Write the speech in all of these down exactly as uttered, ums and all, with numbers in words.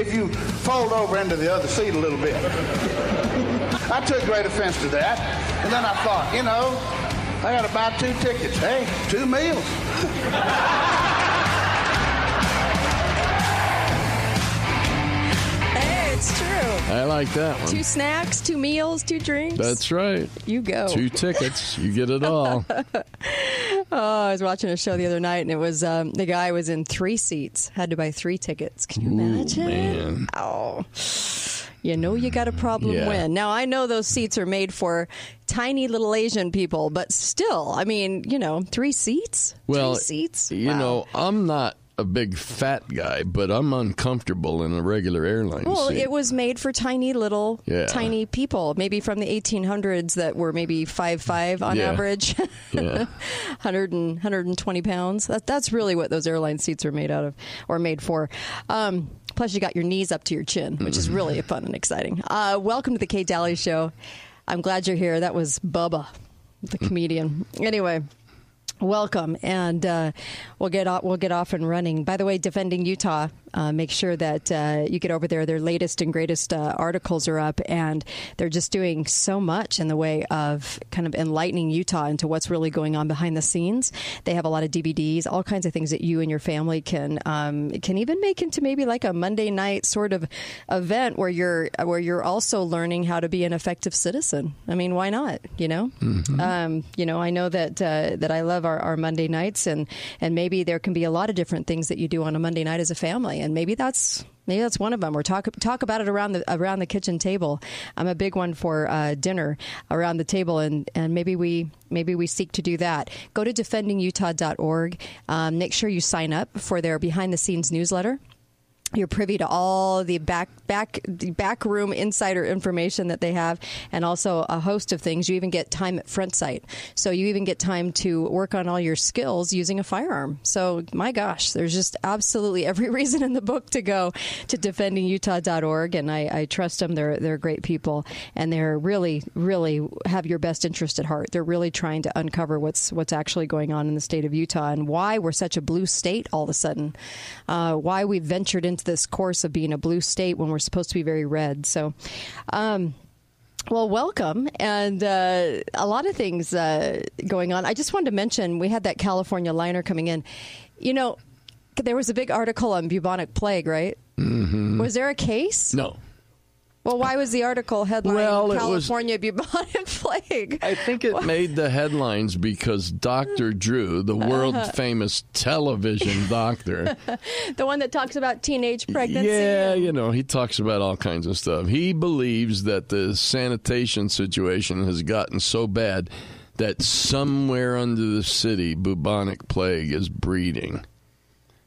If you fold over into the other seat a little bit. I took great offense to that. And then I thought, you know, I got to buy two tickets. Hey, two meals. Hey, it's true. I like that one. Two snacks, two meals, two drinks. That's right. You go. Two tickets. You get it all. Oh, I was watching a show the other night, and it was um, the guy was in three seats, had to buy three tickets. Can you Ooh, imagine? Man. Oh, you know you got a problem yeah. when. Now, I know those seats are made for tiny little Asian people, but still, I mean, you know, three seats? Well, three seats? Wow. You know, I'm not a big fat guy, but I'm uncomfortable in a regular airline well, seat. Well, it was made for tiny little, yeah. tiny people, maybe from the eighteen hundreds that were maybe five foot five on yeah. average, yeah. one hundred and one hundred twenty pounds. That, that's really what those airline seats are made out of or made for. Um, plus, you got your knees up to your chin, which mm. is really fun and exciting. Uh, welcome to the Kate Daly Show. I'm glad you're here. That was Bubba, the comedian. Anyway. Welcome, and uh, we'll get off, we'll get off and running. By the way, Defending Utah, uh, make sure that uh, you get over there. Their latest and greatest uh, articles are up, and they're just doing so much in the way of kind of enlightening Utah into what's really going on behind the scenes. They have a lot of D V Ds, all kinds of things that you and your family can um, can even make into maybe like a Monday night sort of event where you're where you're also learning how to be an effective citizen. I mean, why not? You know, mm-hmm. um, you know. I know that uh, that I love our. Our, our Monday nights, and, and maybe there can be a lot of different things that you do on a Monday night as a family, and maybe that's maybe that's one of them. Or talk talk about it around the around the kitchen table. I'm a big one for uh, dinner around the table, and, and maybe we maybe we seek to do that. Go to defending utah dot org. Um, make sure you sign up for their behind the scenes newsletter. You're privy to all the back back backroom insider information that they have, and also a host of things. You even get time at Front Sight, so you even get time to work on all your skills using a firearm. So, my gosh, there's just absolutely every reason in the book to go to defending utah dot org, and I, I trust them. They're they're great people, and they're really really have your best interest at heart. They're really trying to uncover what's what's actually going on in the state of Utah and why we're such a blue state all of a sudden, uh, why we've ventured into this course of being a blue state when we're supposed to be very red. So, um, well, welcome. And uh, a lot of things uh, going on. I just wanted to mention, we had that California liner coming in. You know, there was a big article on bubonic plague, right? Mm-hmm. Was there a case? No. Well, why was the article headline well, California was, bubonic plague? I think it what? made the headlines because Doctor Drew, the world-famous uh-huh. television doctor. The one that talks about teenage pregnancy. Yeah, and, you know, he talks about all kinds of stuff. He believes that the sanitation situation has gotten so bad that somewhere under the city, bubonic plague is breeding.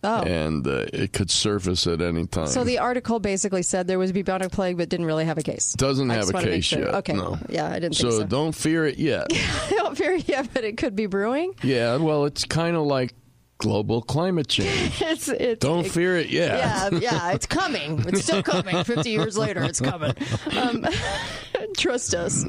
Oh. And uh, it could surface at any time. So the article basically said there was bubonic plague, but didn't really have a case. Doesn't have a case sure. yet. Okay. No. Yeah, I didn't so think so. So don't fear it yet. Don't fear it yet, but it could be brewing. Yeah, well, it's kind of like global climate change. it's, it's, don't it, fear it yet. Yeah, yeah, it's coming. It's still coming. fifty years later, it's coming. Um, trust us.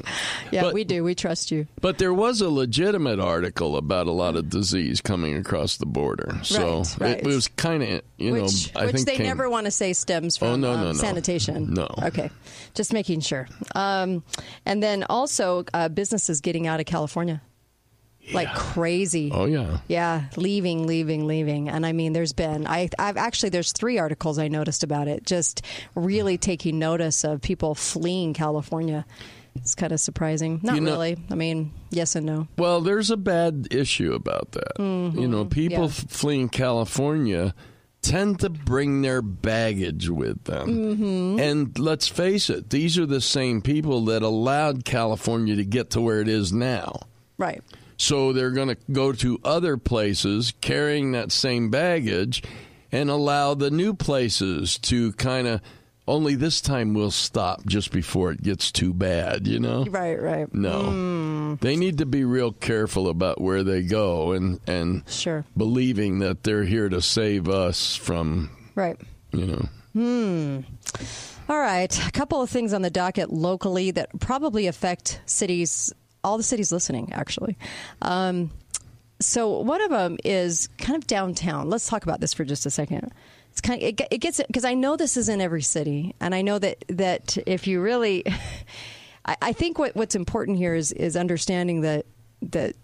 Yeah, but, we do. We trust you. But there was a legitimate article about a lot of disease coming across the border. So right, right. it was kind of, you which, know, I which think they came, never want to say stems from oh, no, um, no, no. sanitation. No. Okay. Just making sure. Um, and then also uh, businesses getting out of California. Like yeah. crazy. Oh, yeah. Yeah. Leaving, leaving, leaving. And I mean, there's been, I, I've actually, there's three articles I noticed about it, just really taking notice of people fleeing California. It's kind of surprising. Not you know, really. I mean, yes and no. Well, there's a bad issue about that. Mm-hmm. You know, people yeah. f- fleeing California tend to bring their baggage with them. Mm-hmm. And let's face it, these are the same people that allowed California to get to where it is now. Right. So they're going to go to other places carrying that same baggage and allow the new places to kind of, only this time we'll stop just before it gets too bad, you know? Right, right. No. Mm. They need to be real careful about where they go and, and sure. believing that they're here to save us from, right. you know. Hmm. All right. A couple of things on the docket locally that probably affect cities. All the cities listening, actually. Um, so one of them is kind of downtown. Let's talk about this for just a second. it's kind of, it, it gets, because I know this is in every city, and I know that, that if you really, I, I think what, what's important here is, is understanding that, that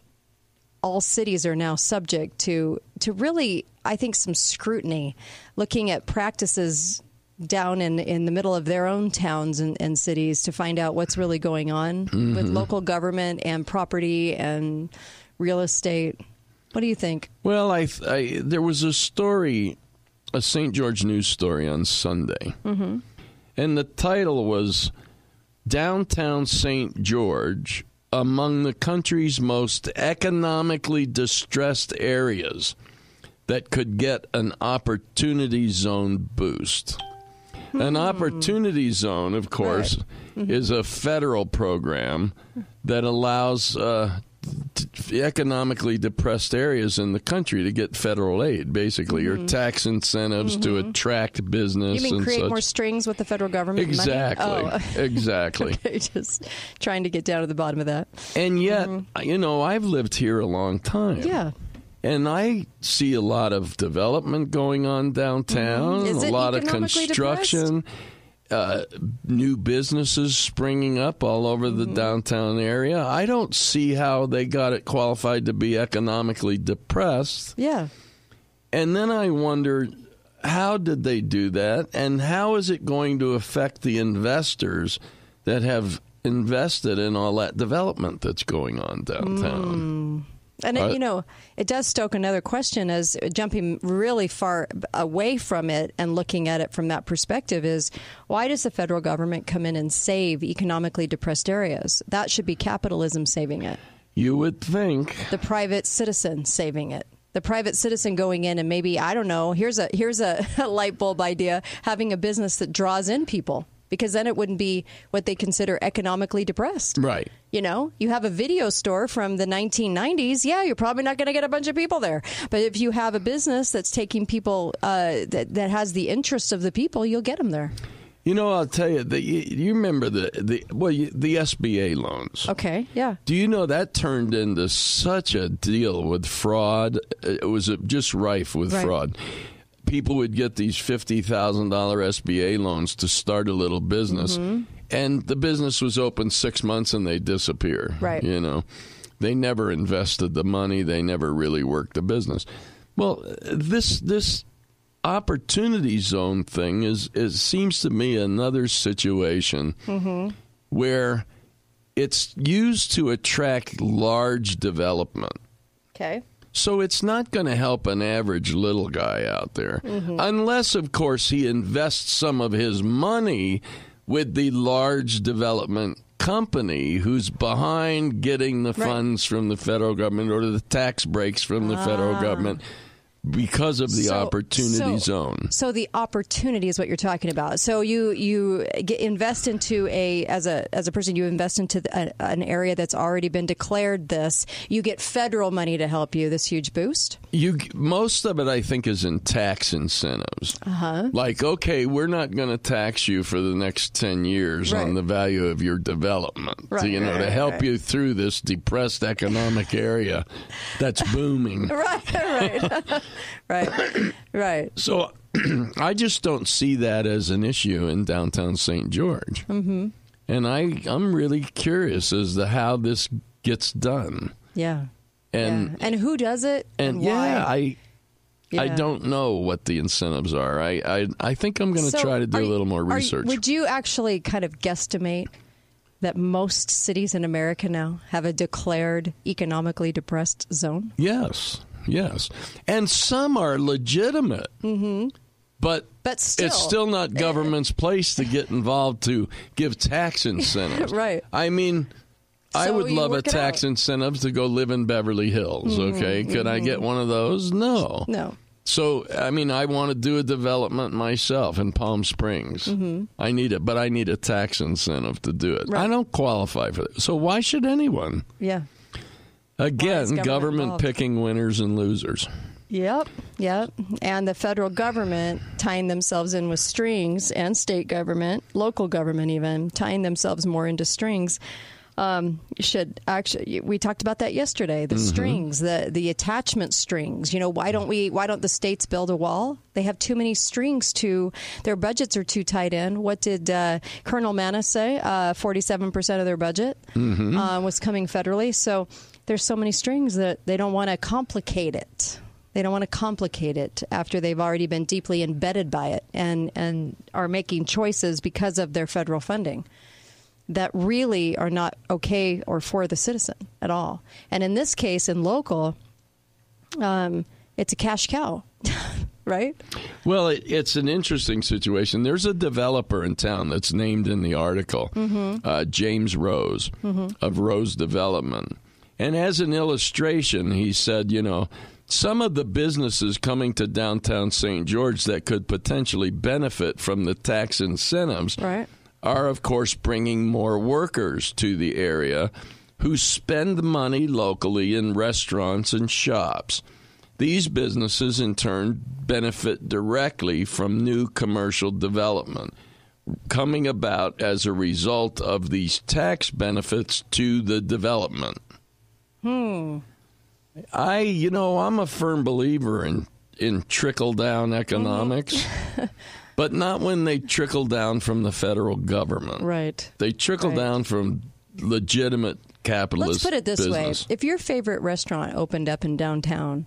all cities are now subject to, to really, I think, some scrutiny, looking at practices down in, in the middle of their own towns and, and cities to find out what's really going on mm-hmm. with local government and property and real estate. What do you think? Well, I, I there was a story, a Saint George News story on Sunday, mm-hmm. and the title was Downtown Saint George, among the country's most economically distressed areas that could get an opportunity zone boost. An opportunity zone, of course, right. mm-hmm. is a federal program that allows uh, t- economically depressed areas in the country to get federal aid, basically, mm-hmm. or tax incentives mm-hmm. to attract business. You mean and create such. more strings with the federal government? Exactly. Money? Oh. Exactly. Okay, just trying to get down to the bottom of that. And yet, mm-hmm. you know, I've lived here a long time. Yeah. And I see a lot of development going on downtown, mm-hmm. a lot of construction, uh, new businesses springing up all over the mm-hmm. downtown area. I don't see how they got it qualified to be economically depressed. Yeah. And then I wonder, how did they do that? And how is it going to affect the investors that have invested in all that development that's going on downtown? Mm. And, it, you know, it does stoke another question, as jumping really far away from it and looking at it from that perspective is, why does the federal government come in and save economically depressed areas? That should be capitalism saving it. You would think. The private citizen saving it. The private citizen going in and maybe, I don't know, here's a here's a light bulb idea, having a business that draws in people. Because then it wouldn't be what they consider economically depressed. Right. You know, you have a video store from the nineteen nineties. Yeah, you're probably not going to get a bunch of people there. But if you have a business that's taking people uh, that, that has the interest of the people, you'll get them there. You know, I'll tell you, the, you remember the, the well, the S B A loans. Okay, yeah. Do you know that turned into such a deal with fraud? It was just rife with right. fraud. People would get these fifty thousand dollars S B A loans to start a little business, mm-hmm. and the business was open six months and they disappear. Right. You know, they never invested the money. They never really worked the business. Well, this this opportunity zone thing is, it seems to me, another situation mm-hmm. where it's used to attract large development. Okay. So it's not going to help an average little guy out there, mm-hmm. unless, of course, he invests some of his money with the large development company who's behind getting the right. funds from the federal government or the tax breaks from the ah. federal government. Because of the so, opportunity so, zone. So the opportunity is what you're talking about. So you you get, invest into a as a as a person you invest into the, a, an area that's already been declared this. You get federal money to help you. This huge boost. You most of it, I think, is in tax incentives. Uh huh. Like, okay, we're not going to tax you for the next ten years right. on the value of your development. Right. So, you know, right, to help right. you through this depressed economic area that's booming. Right. Right. Right, right. So I just don't see that as an issue in downtown Saint George. Mm-hmm. And I, I'm really curious as to how this gets done. Yeah. And yeah. and who does it and, and why? Yeah, I, yeah. I don't know what the incentives are. I, I, I think I'm going to so try to do a little you, more research. Are, would you actually kind of guesstimate that most cities in America now have a declared economically depressed zone? Yes. Yes. And some are legitimate, mm-hmm. but, but still, it's still not government's place to get involved to give tax incentives. Right. I mean, so I would love a tax incentive to go live in Beverly Hills. Mm-hmm. Okay. Could mm-hmm. I get one of those? No. No. So, I mean, I want to do a development myself in Palm Springs. Mm-hmm. I need it, but I need a tax incentive to do it. Right. I don't qualify for that. So why should anyone? Yeah. Again, government, government picking winners and losers. Yep, yep. And the federal government tying themselves in with strings, and state government, local government even, tying themselves more into strings. um, should actually, we talked about that yesterday, the mm-hmm. strings, the, the attachment strings. You know, why don't we, why don't the states build a wall? They have too many strings to, their budgets are too tight in. What did uh, Colonel Manis say? Uh, forty-seven percent of their budget mm-hmm. uh, was coming federally. So there's so many strings that they don't want to complicate it. They don't want to complicate it after they've already been deeply embedded by it and, and are making choices because of their federal funding that really are not okay or for the citizen at all. And in this case, in local, um, it's a cash cow, right? Well, it, it's an interesting situation. There's a developer in town that's named in the article, mm-hmm. uh, James Rose mm-hmm. of Rose Development. And as an illustration, he said, you know, some of the businesses coming to downtown Saint George that could potentially benefit from the tax incentives right. are, of course, bringing more workers to the area who spend money locally in restaurants and shops. These businesses, in turn, benefit directly from new commercial development coming about as a result of these tax benefits to the development. Hmm. I, you know, I'm a firm believer in, in trickle-down economics, mm-hmm. but not when they trickle down from the federal government. Right. They trickle right. down from legitimate capitalist business. Let's put it this business. way. If your favorite restaurant opened up in downtown,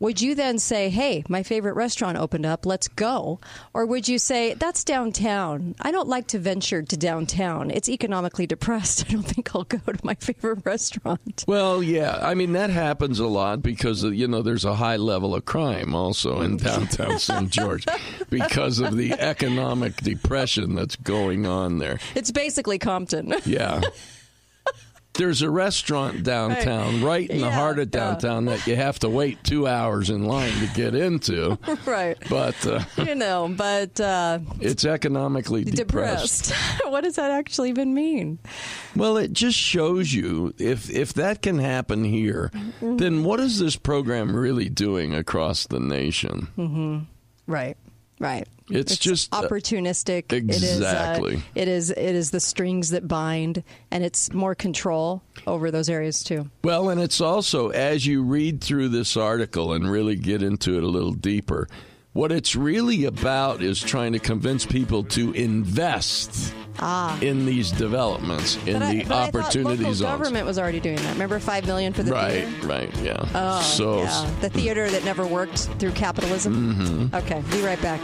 would you then say, hey, my favorite restaurant opened up, let's go? Or would you say, that's downtown. I don't like to venture to downtown. It's economically depressed. I don't think I'll go to my favorite restaurant. Well, yeah. I mean, that happens a lot because, you know, there's a high level of crime also in downtown Saint George because of the economic depression that's going on there. It's basically Compton. Yeah. There's a restaurant downtown, right in yeah, the heart of downtown, yeah. that you have to wait two hours in line to get into. Right. But, uh, you know, but uh, it's economically depressed. depressed. What does that actually even mean? Well, it just shows you if, if that can happen here, mm-hmm. then what is this program really doing across the nation? Mm-hmm. Right. Right. It's, it's just opportunistic. Uh, exactly. It is, uh, it is it is the strings that bind, and it's more control over those areas, too. Well, and it's also, as you read through this article and really get into it a little deeper, what it's really about is trying to convince people to invest ah. in these developments, in but the I, but opportunity I local zones. Local government was already doing that. Remember five million dollars for the right, theater? Right, right, yeah. Oh, so, yeah. The theater that never worked through capitalism? Mm-hmm. Okay, be right back.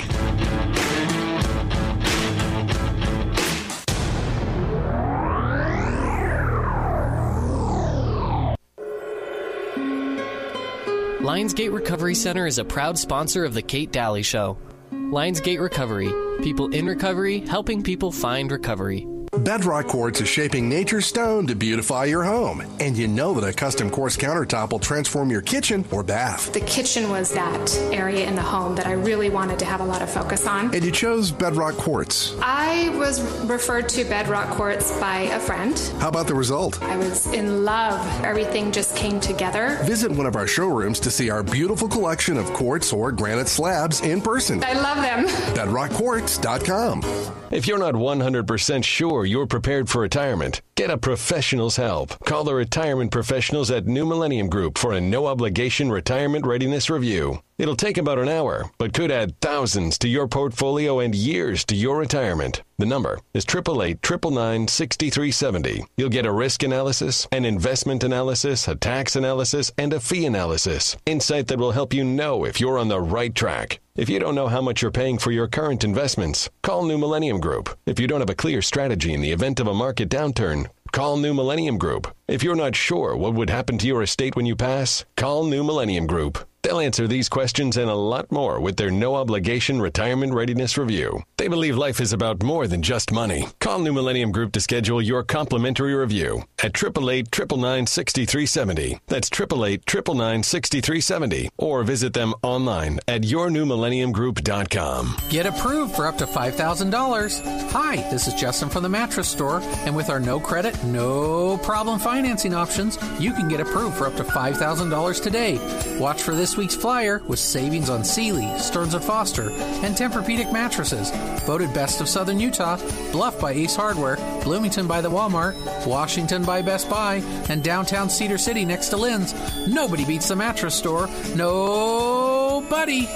Lionsgate Recovery Center is a proud sponsor of The Kate Daly Show. Lionsgate Recovery. People in recovery, helping people find recovery. Bedrock Quartz is shaping nature's stone to beautify your home. And you know that a custom quartz countertop will transform your kitchen or bath. The kitchen was that area in the home that I really wanted to have a lot of focus on. And you chose Bedrock Quartz. I was referred to Bedrock Quartz by a friend. How about the result? I was in love. Everything just came together. Visit one of our showrooms to see our beautiful collection of quartz or granite slabs in person. I love them. Bedrock Quartz dot com. If you're not one hundred percent sure you're prepared for retirement, get a professional's help. Call the retirement professionals at New Millennium Group for a no-obligation retirement readiness review. It'll take about an hour, but could add thousands to your portfolio and years to your retirement. The number is eight eight eight, nine nine nine, six three seven zero. You'll get a risk analysis, an investment analysis, a tax analysis, and a fee analysis. Insight that will help you know if you're on the right track. If you don't know how much you're paying for your current investments, call New Millennium Group. If you don't have a clear strategy in the event of a market downturn, call New Millennium Group. If you're not sure what would happen to your estate when you pass, call New Millennium Group. They'll answer these questions and a lot more with their no-obligation retirement readiness review. They believe life is about more than just money. Call New Millennium Group to schedule your complimentary review at eight eight eight, nine nine nine, six three seven zero. That's eight eight eight, nine nine nine, six three seven zero. Or visit them online at your new millennium group dot com. Get approved for up to five thousand dollars. Hi, this is Justin from the Mattress Store, and with our no credit, no problem financing options, you can get approved for up to five thousand dollars today. Watch for this this week's flyer was savings on Sealy, Stearns and Foster, and Tempur-Pedic mattresses, voted Best of Southern Utah, Bluff by Ace Hardware, Bloomington by the Walmart, Washington by Best Buy, and downtown Cedar City next to Lynn's. Nobody beats the Mattress Store. Nobody.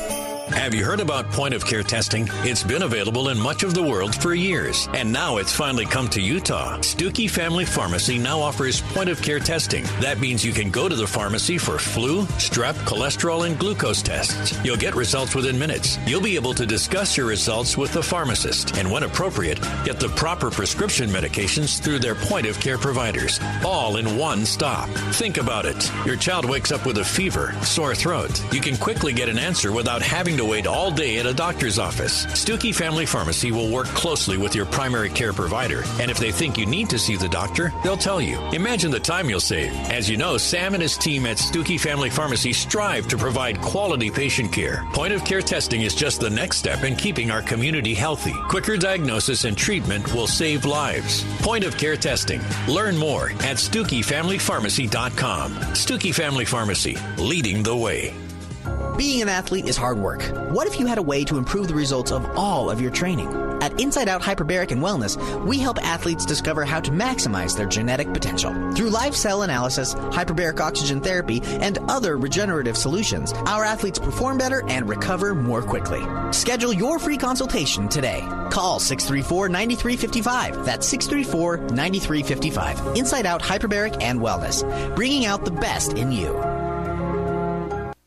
Have you heard about point-of-care testing? It's been available in much of the world for years, and now it's finally come to Utah. Stucki Family Pharmacy now offers point-of-care testing. That means you can go to the pharmacy for flu, strep, cholesterol, and glucose tests. You'll get results within minutes. You'll be able to discuss your results with the pharmacist, and when appropriate, get the proper prescription medications through their point-of-care providers, all in one stop. Think about it. Your child wakes up with a fever, sore throat. You can quickly get an answer without having to wait all day at a doctor's office. Stucki Family Pharmacy will work closely with your primary care provider, and if they think you need to see the doctor, they'll tell you. Imagine the time you'll save. As you know, Sam and his team at Stucki Family Pharmacy strive to provide quality patient care. Point-of-care testing is just the next step in keeping our community healthy. Quicker diagnosis and treatment will save lives. Point-of-care testing. Learn more at Stucki Family Pharmacy dot com. Stucki Family Pharmacy, leading the way. Being an athlete is hard work. What if you had a way to improve the results of all of your training? At Inside Out Hyperbaric and Wellness, we help athletes discover how to maximize their genetic potential. Through live cell analysis, hyperbaric oxygen therapy, and other regenerative solutions, our athletes perform better and recover more quickly. Schedule your free consultation today. Call six three four, nine three five five. That's six three four, nine three five five. Inside Out Hyperbaric and Wellness, bringing out the best in you.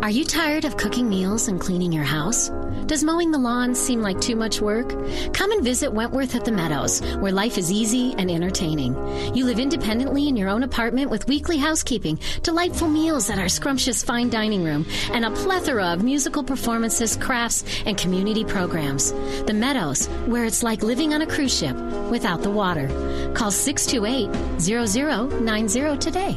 Are you tired of cooking meals and cleaning your house? Does mowing the lawn seem like too much work? Come and visit Wentworth at the Meadows, where life is easy and entertaining. You live independently in your own apartment with weekly housekeeping, delightful meals at our scrumptious fine dining room, and a plethora of musical performances, crafts, and community programs. The Meadows, where it's like living on a cruise ship without the water. Call six two eight, zero zero nine zero today.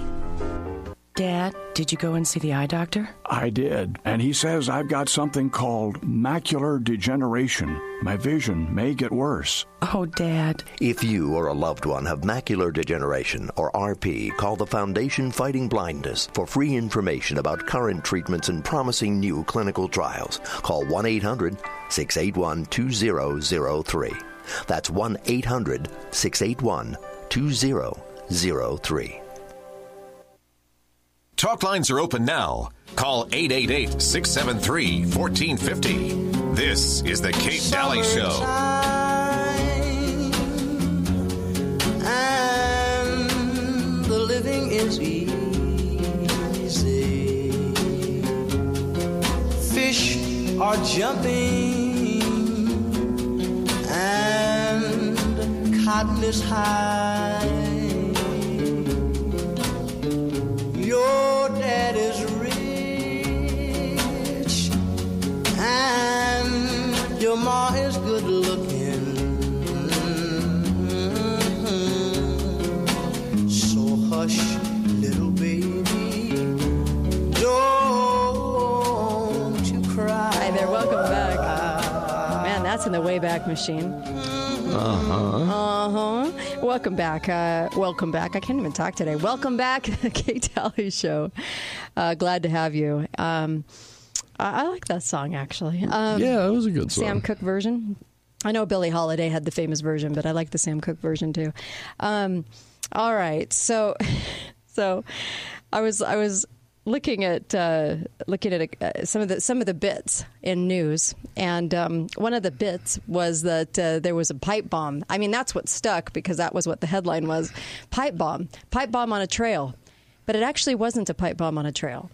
Dad, did you go and see the eye doctor? I did, and he says I've got something called macular degeneration. My vision may get worse. Oh, Dad. If you or a loved one have macular degeneration, or R P, call the Foundation Fighting Blindness for free information about current treatments and promising new clinical trials. Call one eight hundred, six eight one, two zero zero three. That's one eight hundred, six eight one, two zero zero three. Talk lines are open now. Call eight eight eight, six seven three, one four five zero. This is the Kate Daly Show. And the living is easy. Fish are jumping, and cotton is high. Your dad is rich, and your ma is good looking. Mm-hmm. So hush, little baby, don't you cry. Hi there, welcome back. Man, that's in the Wayback Machine. Uh-huh. Uh-huh. Welcome back. Uh, welcome back. I can't even talk today. Welcome back to the Kate Daly Show. Uh, glad to have you. Um, I, I like that song, actually. Um, yeah, it was a good song. Sam Cooke version. I know Billie Holiday had the famous version, but I like the Sam Cooke version, too. Um, all right. So so I was I was looking at uh, looking at uh, some of the some of the bits in news, and um, one of the bits was that uh, there was a pipe bomb. I mean, that's what stuck because that was what the headline was: pipe bomb, pipe bomb on a trail. But it actually wasn't a pipe bomb on a trail.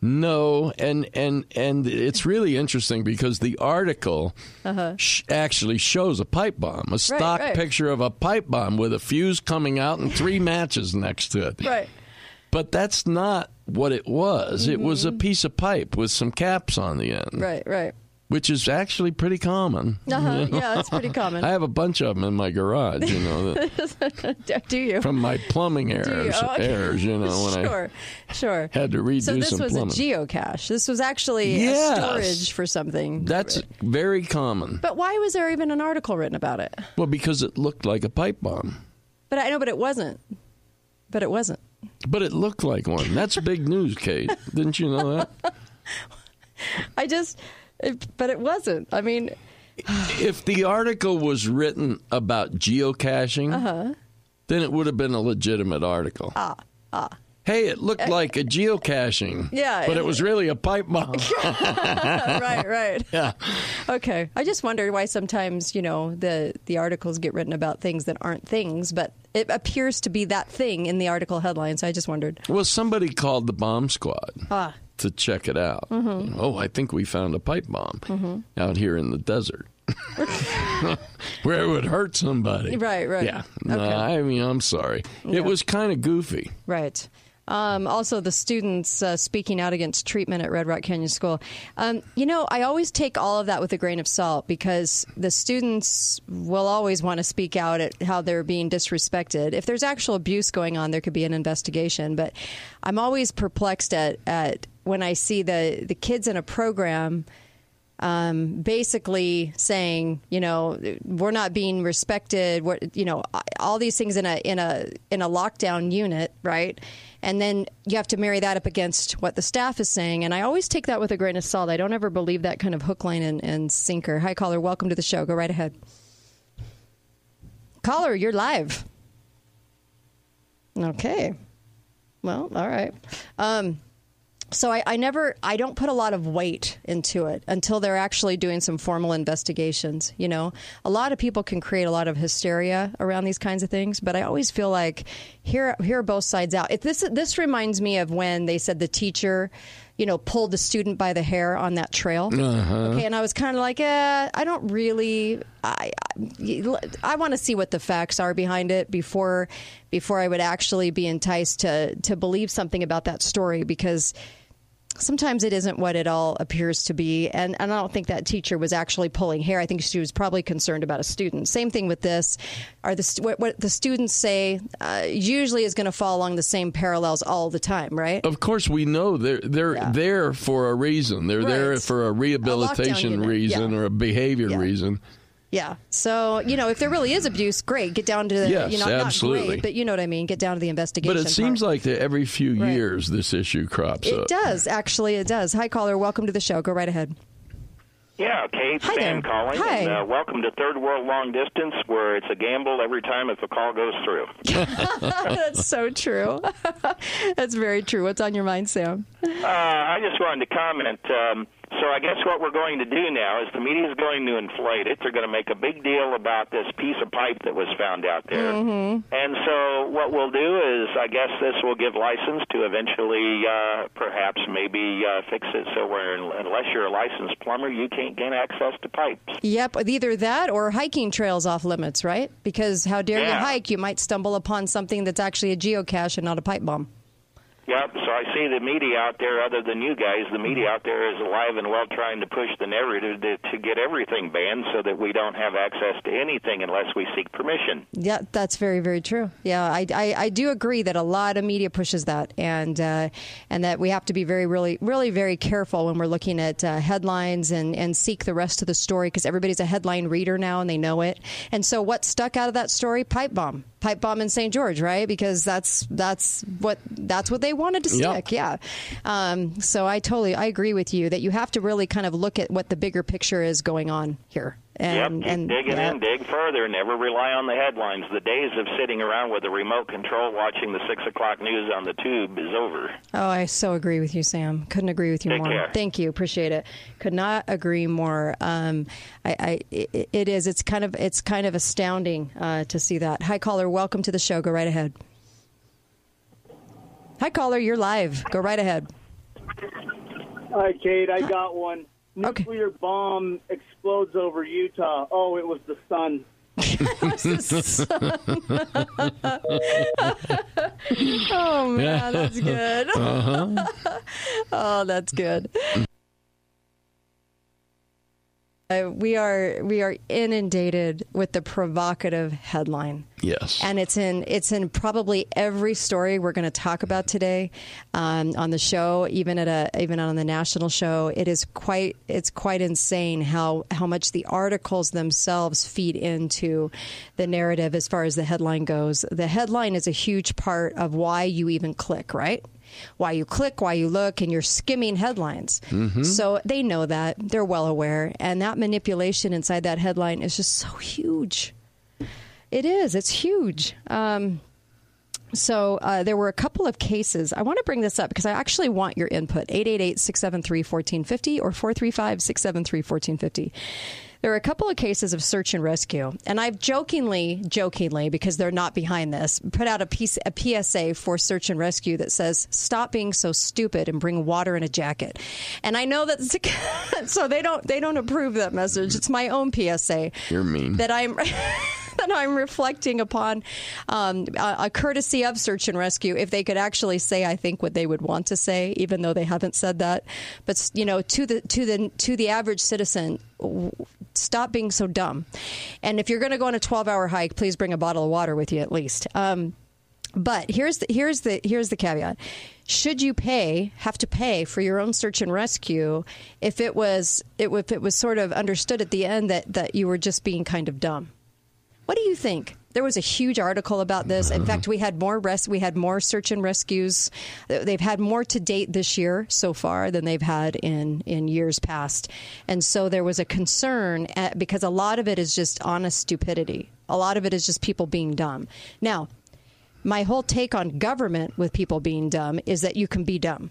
No, and and and it's really interesting because the article uh-huh. sh- actually shows a pipe bomb, a stock right, right. picture of a pipe bomb with a fuse coming out and three matches next to it. Right, but that's not what it was. Mm-hmm. It was a piece of pipe with some caps on the end. Right, right. Which is actually pretty common. Uh-huh. You know? Yeah, it's pretty common. I have a bunch of them in my garage, you know. That, do you? From my plumbing errors, you? Oh, okay. errors, you know, when sure, I sure. had to redo some plumbing. So this was plumbing. a geocache. This was actually yes. a storage for something. That's very common. But why was there even an article written about it? Well, because it looked like a pipe bomb. But I know, but it wasn't. But it wasn't. But it looked like one. That's big news, Kate. Didn't you know that? I just... It, but it wasn't. I mean, if the article was written about geocaching, uh-huh. then it would have been a legitimate article. Ah, ah. Hey, it looked like a geocaching. Yeah. But it, it was really a pipe bomb. Right, right. Yeah. Okay. I just wonder why sometimes, you know, the, the articles get written about things that aren't things, but it appears to be that thing in the article headline. So I just wondered. Well, somebody called the bomb squad. Ah. To check it out. Mm-hmm. Oh, I think we found a pipe bomb mm-hmm. out here in the desert where it would hurt somebody. Right, right. Yeah. Okay. No, I mean, I'm sorry. Yeah. It was kind of goofy. Right. Um, also, the students uh, speaking out against treatment at Red Rock Canyon School. Um, you know, I always take all of that with a grain of salt because the students will always want to speak out at how they're being disrespected. If there's actual abuse going on, there could be an investigation. But I'm always perplexed at, at when I see the, the kids in a program um, basically saying, you know, we're not being respected. We're, you know, all these things in a in a in a lockdown unit, right? And then you have to marry that up against what the staff is saying. And I always take that with a grain of salt. I don't ever believe that kind of hook, line, and, and sinker. Hi, caller. Welcome to the show. Go right ahead. Caller, you're live. Okay. Well, all right. Um, so I, I never, I don't put a lot of weight into it until they're actually doing some formal investigations. You know, a lot of people can create a lot of hysteria around these kinds of things, but I always feel like here, here are both sides out. If this, this reminds me of when they said the teacher, you know, pulled the student by the hair on that trail. Uh-huh. Okay, and I was kind of like, eh, I don't really, I, I, I want to see what the facts are behind it before, before I would actually be enticed to, to believe something about that story, because sometimes it isn't what it all appears to be. And, and I don't think that teacher was actually pulling hair. I think she was probably concerned about a student. Same thing with this. Are the, what, what the students say uh, usually is going to fall along the same parallels all the time, right? Of course, we know they're, they're yeah. there for a reason. They're right. there for a rehabilitation a reason yeah. or a behavior yeah. reason. Yeah. So, you know, if there really is abuse, great. Get down to the, yes, you know, absolutely. Not great, but you know what I mean. Get down to the investigation. But it part. seems like that every few right. years this issue crops it up. It does. Actually, it does. Hi, caller. Welcome to the show. Go right ahead. Yeah, Kate. Hi Sam there. calling. Hi. And, uh, welcome to Third World Long Distance, where it's a gamble every time if a call goes through. That's so true. That's very true. What's on your mind, Sam? Uh, I just wanted to comment. Um, so I guess what we're going to do now is the media is going to inflate it. They're going to make a big deal about this piece of pipe that was found out there. Mm-hmm. And so what we'll do is I guess this will give license to eventually uh, perhaps maybe uh, fix it so where unless you're a licensed plumber, you can't gain access to pipes. Yep, either that or hiking trails off limits, right? Because how dare yeah. you hike, you might stumble upon something that's actually a geocache and not a pipe bomb. Yep, so I see the media out there, other than you guys, the media out there is alive and well trying to push the narrative to, to get everything banned so that we don't have access to anything unless we seek permission. Yeah, that's very, very true. Yeah, I, I, I do agree that a lot of media pushes that, and uh, and that we have to be very, really, really very careful when we're looking at uh, headlines and, and seek the rest of the story, because everybody's a headline reader now and they know it. And so what stuck out of that story? Pipe bomb. Pipe bomb in Saint George, right? Because that's that's what that's what they wanted to stick. Yep. Yeah. Um, so I totally I agree with you that you have to really kind of look at what the bigger picture is going on here. And, yep, keep and, digging yeah. in, dig further. Never rely on the headlines. The days of sitting around with a remote control watching the six o'clock news on the tube is over. Oh, I so agree with you, Sam. Couldn't agree with you Take more. Care. Thank you. Appreciate it. Could not agree more. Um, I, I it, it is. It's kind of it's kind of astounding uh, to see that. Hi, caller. Welcome to the show. Go right ahead. Hi, caller. You're live. Go right ahead. Hi, Kate. I got one. Nuclear okay. bomb explodes over Utah. Oh, it was the sun. Oh, man, that's good. Uh-huh. Oh, that's good. Uh, we are we are inundated with the provocative headline. Yes, and it's in it's in probably every story we're going to talk about today um, on the show, even at a even on the national show. It is quite it's quite insane how how much the articles themselves feed into the narrative as far as the headline goes. The headline is a huge part of why you even click, right? Why you click, why you look, and you're skimming headlines. Mm-hmm. So they know that. They're well aware. And that manipulation inside that headline is just so huge. It is. It's huge. Um, so uh, there were a couple of cases. I want to bring this up because I actually want your input. eight eight eight, six seven three, one four five zero or four three five, six seven three, one four five zero. There are a couple of cases of search and rescue, and I've jokingly, jokingly, because they're not behind this, put out a, piece, a P S A for search and rescue that says, stop being so stupid and bring water in a jacket. And I know that's, so they don't, they don't approve that message. It's my own P S A. You're mean. That I'm... that I'm reflecting upon um, a, a courtesy of search and rescue. If they could actually say, I think what they would want to say, even though they haven't said that. But, you know, to the to the to the average citizen, w- stop being so dumb. And if you're going to go on a twelve hour hike, please bring a bottle of water with you at least. Um, but here's the, here's the here's the caveat. Should you pay, have to pay for your own search and rescue if it was it, if it was sort of understood at the end that, that you were just being kind of dumb? What do you think? There was a huge article about this. In fact, we had more res- we had more search and rescues. They've had more to date this year so far than they've had in, in years past. And so there was a concern at, because a lot of it is just honest stupidity. A lot of it is just people being dumb. Now, my whole take on government with people being dumb is that you can be dumb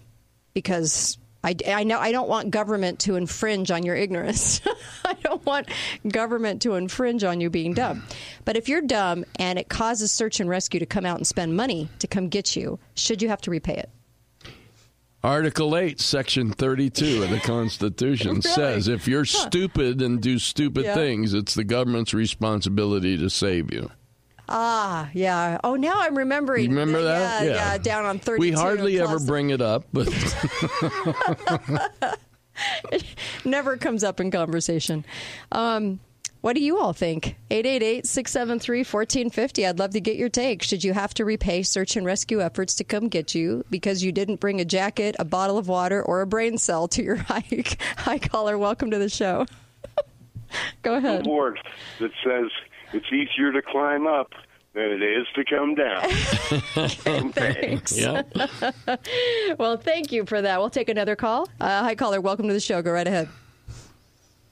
because... I, I know I don't want government to infringe on your ignorance. I don't want government to infringe on you being dumb. But if you're dumb and it causes search and rescue to come out and spend money to come get you, should you have to repay it? Article eight, Section thirty-two of the Constitution really? says if you're huh. stupid and do stupid yeah. things, it's the government's responsibility to save you. Ah, yeah. Oh, now I'm remembering. Remember that? Yeah, yeah. yeah down on thirty-two. We hardly ever bring it up, but it never comes up in conversation. Um, what do you all think? eight eight eight, six seven three, one four five zero. I'd love to get your take. Should you have to repay search and rescue efforts to come get you because you didn't bring a jacket, a bottle of water, or a brain cell to your hike? Hi, caller. Welcome to the show. Go ahead. The board that says... it's easier to climb up than it is to come down. Okay, thanks. Yeah. Well, thank you for that. We'll take another call. Uh, hi, caller. Welcome to the show. Go right ahead.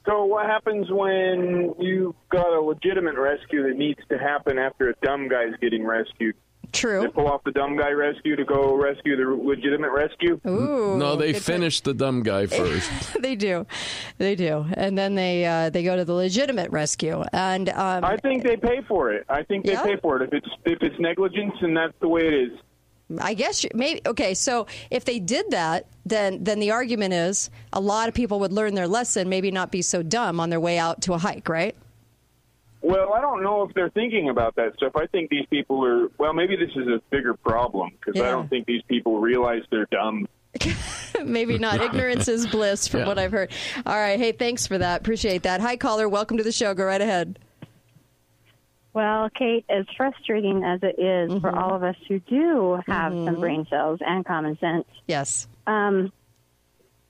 So what happens when you've got a legitimate rescue that needs to happen after a dumb guy's getting rescued? True. They pull off the dumb guy rescue to go rescue the legitimate rescue? Ooh. No, they finish to... the dumb guy first. They do. They do. And then they uh, they go to the legitimate rescue. And um, I think they pay for it. I think they yeah. pay for it. If it's if it's negligence, and that's the way it is. I guess you, maybe. Okay, so if they did that, then then the argument is a lot of people would learn their lesson, maybe not be so dumb on their way out to a hike, right? Well, I don't know if they're thinking about that stuff. I think these people are, well, maybe this is a bigger problem because yeah. I don't think these people realize they're dumb. Maybe not. Ignorance is bliss from yeah. what I've heard. All right. Hey, thanks for that. Appreciate that. Hi, caller. Welcome to the show. Go right ahead. Well, Kate, as frustrating as it is mm-hmm. for all of us who do have mm-hmm. some brain cells and common sense. Yes. Um,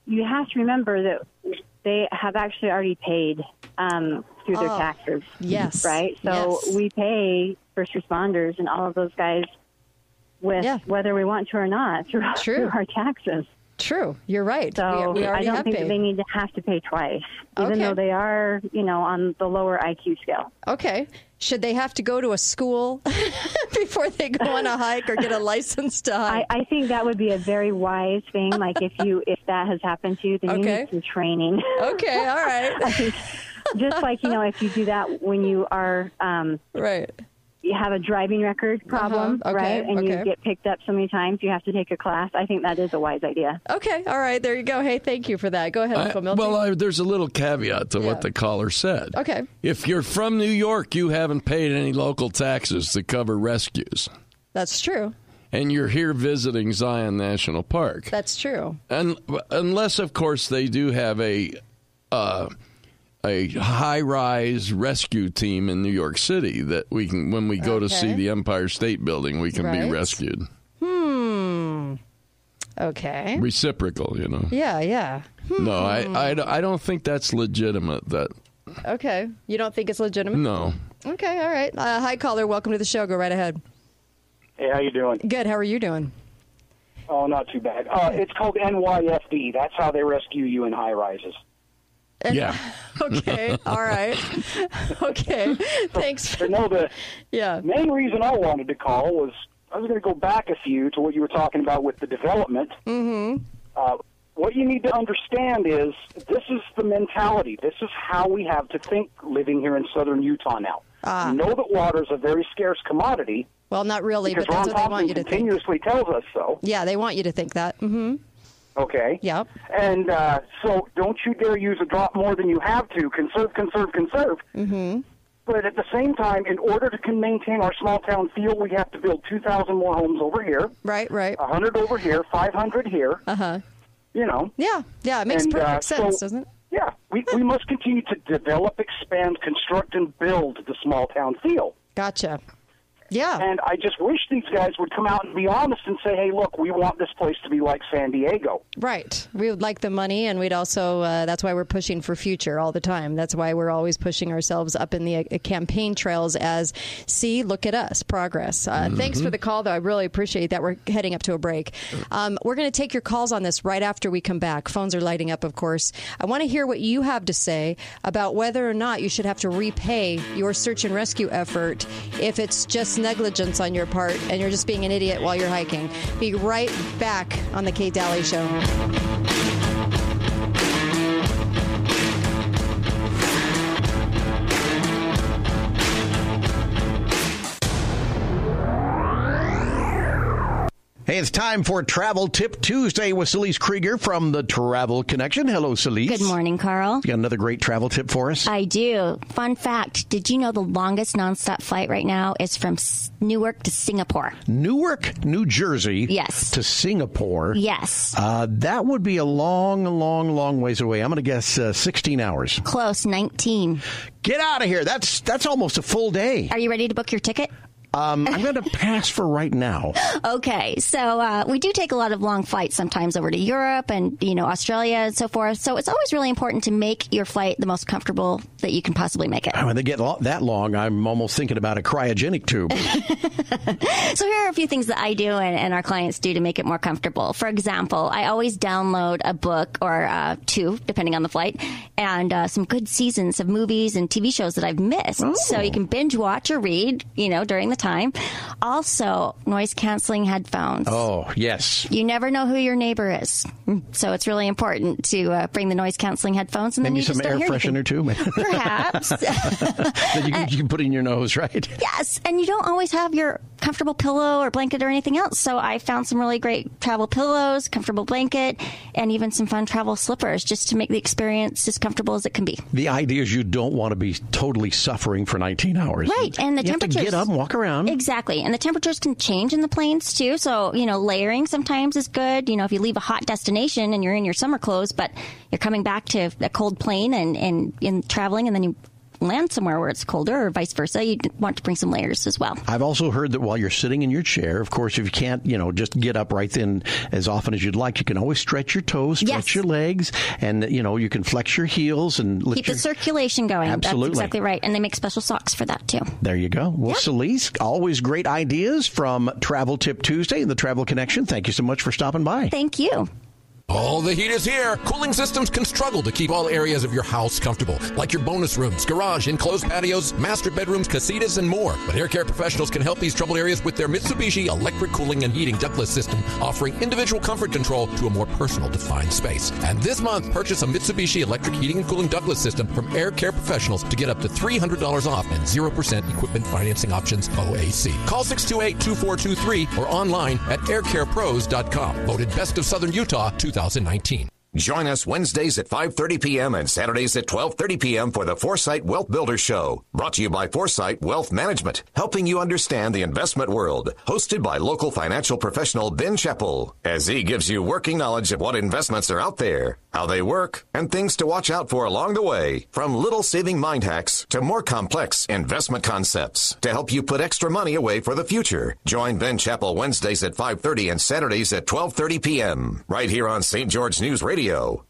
you have to remember that they have actually already paid um through their oh, taxes. Yes. Right? So yes. we pay first responders and all of those guys with yeah. whether we want to or not through, through our taxes. True. You're right. So we, we I don't think that they need to have to pay twice, even okay. though they are, you know, on the lower I Q scale. Okay. Should they have to go to a school before they go on a hike or get a license to hike? I, I think that would be a very wise thing. Like if you if that has happened to you, then okay. you need some training. Okay. All right. I think, just like, you know, if you do that when you are um, right. you have a driving record problem, uh-huh. okay. right? And okay. you get picked up so many times, you have to take a class. I think that is a wise idea. Okay. All right. There you go. Hey, thank you for that. Go ahead, Uncle I, Milton. Well, I, there's a little caveat to yeah. what the caller said. Okay. If you're from New York, you haven't paid any local taxes to cover rescues. That's true. And you're here visiting Zion National Park. That's true. And unless, of course, they do have a... Uh, a high-rise rescue team in New York City that we can, when we go okay. to see the Empire State Building, we can right. be rescued. Hmm. Okay. Reciprocal, you know. Yeah, yeah. Hmm. No, I, I, I don't think that's legitimate. That. Okay. You don't think it's legitimate? No. Okay, all right. Uh, hi, caller. Welcome to the show. Go right ahead. Hey, how you doing? Good. How are you doing? Oh, not too bad. Uh, it's called N Y F D. That's how they rescue you in high-rises. And, yeah. Okay. All right. Okay. Thanks. For, no, the yeah. main reason I wanted to call was I was going to go back a few to what you were talking about with the development. Mm-hmm. Uh, what you need to understand is this is the mentality. This is how we have to think living here in southern Utah now. Ah. You know that water is a very scarce commodity. Well, not really, but that's Ron what Thompson they want you to continuously think. Continuously tells us so. Yeah, they want you to think that. Mm-hmm. Okay. Yep. And uh, so don't you dare use a drop more than you have to. Conserve, conserve, conserve. Mm-hmm. But at the same time, in order to can maintain our small-town feel, we have to build two thousand more homes over here. Right, right. one hundred over here, five hundred here. Uh-huh. You know. Yeah, yeah. It makes and, perfect uh, sense, so, doesn't it? Yeah. We, we must continue to develop, expand, construct, and build the small-town feel. Gotcha. Yeah. And I just wish these guys would come out and be honest and say, hey, look, we want this place to be like San Diego. Right. We would like the money, and we'd also, uh, that's why we're pushing for future all the time. That's why we're always pushing ourselves up in the uh, campaign trails as, see, look at us, progress. Uh, mm-hmm. Thanks for the call, though. I really appreciate that. We're heading up to a break. Um, we're going to take your calls on this right after we come back. Phones are lighting up, of course. I want to hear what you have to say about whether or not you should have to repay your search and rescue effort if it's just negligence on your part and you're just being an idiot while you're hiking. Be right back on the Kate Daly Show. Hey, it's time for Travel Tip Tuesday with Celise Krieger from the Travel Connection. Hello, Celise. Good morning, Carl. You got another great travel tip for us? I do. Fun fact, did you know the longest nonstop flight right now is from Newark to Singapore? Newark, New Jersey. Yes. To Singapore. Yes. Uh, that would be a long, long, long ways away. I'm going to guess uh, sixteen hours. Close, nineteen. Get out of here. That's, that's almost a full day. Are you ready to book your ticket? Um, I'm going to pass for right now. Okay. So uh, we do take a lot of long flights sometimes over to Europe and, you know, Australia and so forth. So it's always really important to make your flight the most comfortable that you can possibly make it. When they get lo- that long, I'm almost thinking about a cryogenic tube. So here are a few things that I do and, and our clients do to make it more comfortable. For example, I always download a book or uh, two, depending on the flight, and uh, some good seasons of movies and T V shows that I've missed. Ooh. So you can binge watch or read, you know, during the time. Also, noise canceling headphones. Oh, yes. You never know who your neighbor is. So it's really important to uh, bring the noise canceling headphones and maybe then you some just air freshener too. Perhaps. That you can, you can put in your nose, right? Yes. And you don't always have your comfortable pillow or blanket or anything else. So I found some really great travel pillows, comfortable blanket, and even some fun travel slippers just to make the experience as comfortable as it can be. The idea is you don't want to be totally suffering for nineteen hours. Right. And the you temperatures. Have to get up and walk around. Exactly. And the temperatures can change in the plains, too. So, you know, layering sometimes is good. You know, if you leave a hot destination and you're in your summer clothes, but you're coming back to a cold plain and, and, and traveling and then you land somewhere where it's colder or vice versa, you want to bring some layers as well. I've also heard that while you're sitting in your chair, of course, if you can't, you know, just get up right then as often as you'd like, you can always stretch your toes, stretch yes. your legs, and, you know, you can flex your heels and keep your... the circulation going. Absolutely. That's exactly right. And they make special socks for that, too. There you go. Well, yep. Celise, always great ideas from Travel Tip Tuesday and the Travel Connection. Thank you so much for stopping by. Thank you. All the heat is here. Cooling systems can struggle to keep all areas of your house comfortable, like your bonus rooms, garage, enclosed patios, master bedrooms, casitas, and more. But Air Care Professionals can help these troubled areas with their Mitsubishi Electric Cooling and Heating Ductless System, offering individual comfort control to a more personal, defined space. And this month, purchase a Mitsubishi Electric Heating and Cooling Ductless System from Air Care Professionals to get up to three hundred dollars off and zero percent equipment financing options, O A C. Call six two eight, two four two three or online at air care pros dot com. Voted Best of Southern Utah two thousand nineteen. Join us Wednesdays at five thirty p.m. and Saturdays at twelve thirty p.m. for the Foresight Wealth Builder Show. Brought to you by Foresight Wealth Management, helping you understand the investment world. Hosted by local financial professional Ben Chappell, as he gives you working knowledge of what investments are out there, how they work, and things to watch out for along the way. From little saving mind hacks to more complex investment concepts to help you put extra money away for the future. Join Ben Chappell Wednesdays at five thirty and Saturdays at twelve thirty p.m. right here on Saint George News Radio. Sue,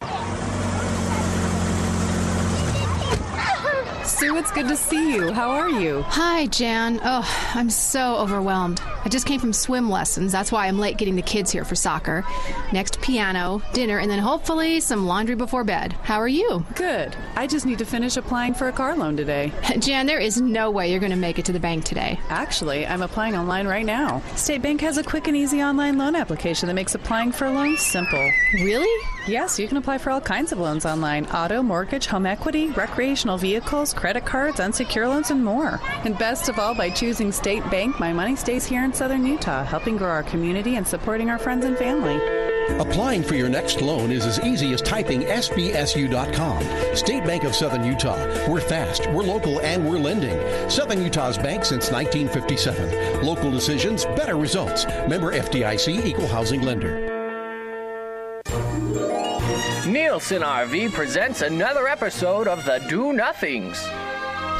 it's good to see you. How are you? Hi, Jan. Oh, I'm so overwhelmed. I just came from swim lessons. That's why I'm late getting the kids here for soccer. Next, piano, dinner, and then hopefully some laundry before bed. How are you? Good. I just need to finish applying for a car loan today. Jan, there is no way you're going to make it to the bank today. Actually, I'm applying online right now. State Bank has a quick and easy online loan application that makes applying for a loan simple. Really? Yes, you can apply for all kinds of loans online. Auto, mortgage, home equity, recreational vehicles, credit cards, unsecured loans, and more. And best of all, by choosing State Bank, my money stays here in Southern Utah, helping grow our community and supporting our friends and family. Applying for your next loan is as easy as typing S B S U dot com. State Bank of Southern Utah. We're fast, we're local, and we're lending. Southern Utah's bank since nineteen fifty-seven. Local decisions, better results. Member F D I C, Equal Housing Lender. Nielsen R V presents another episode of the Do Nothings.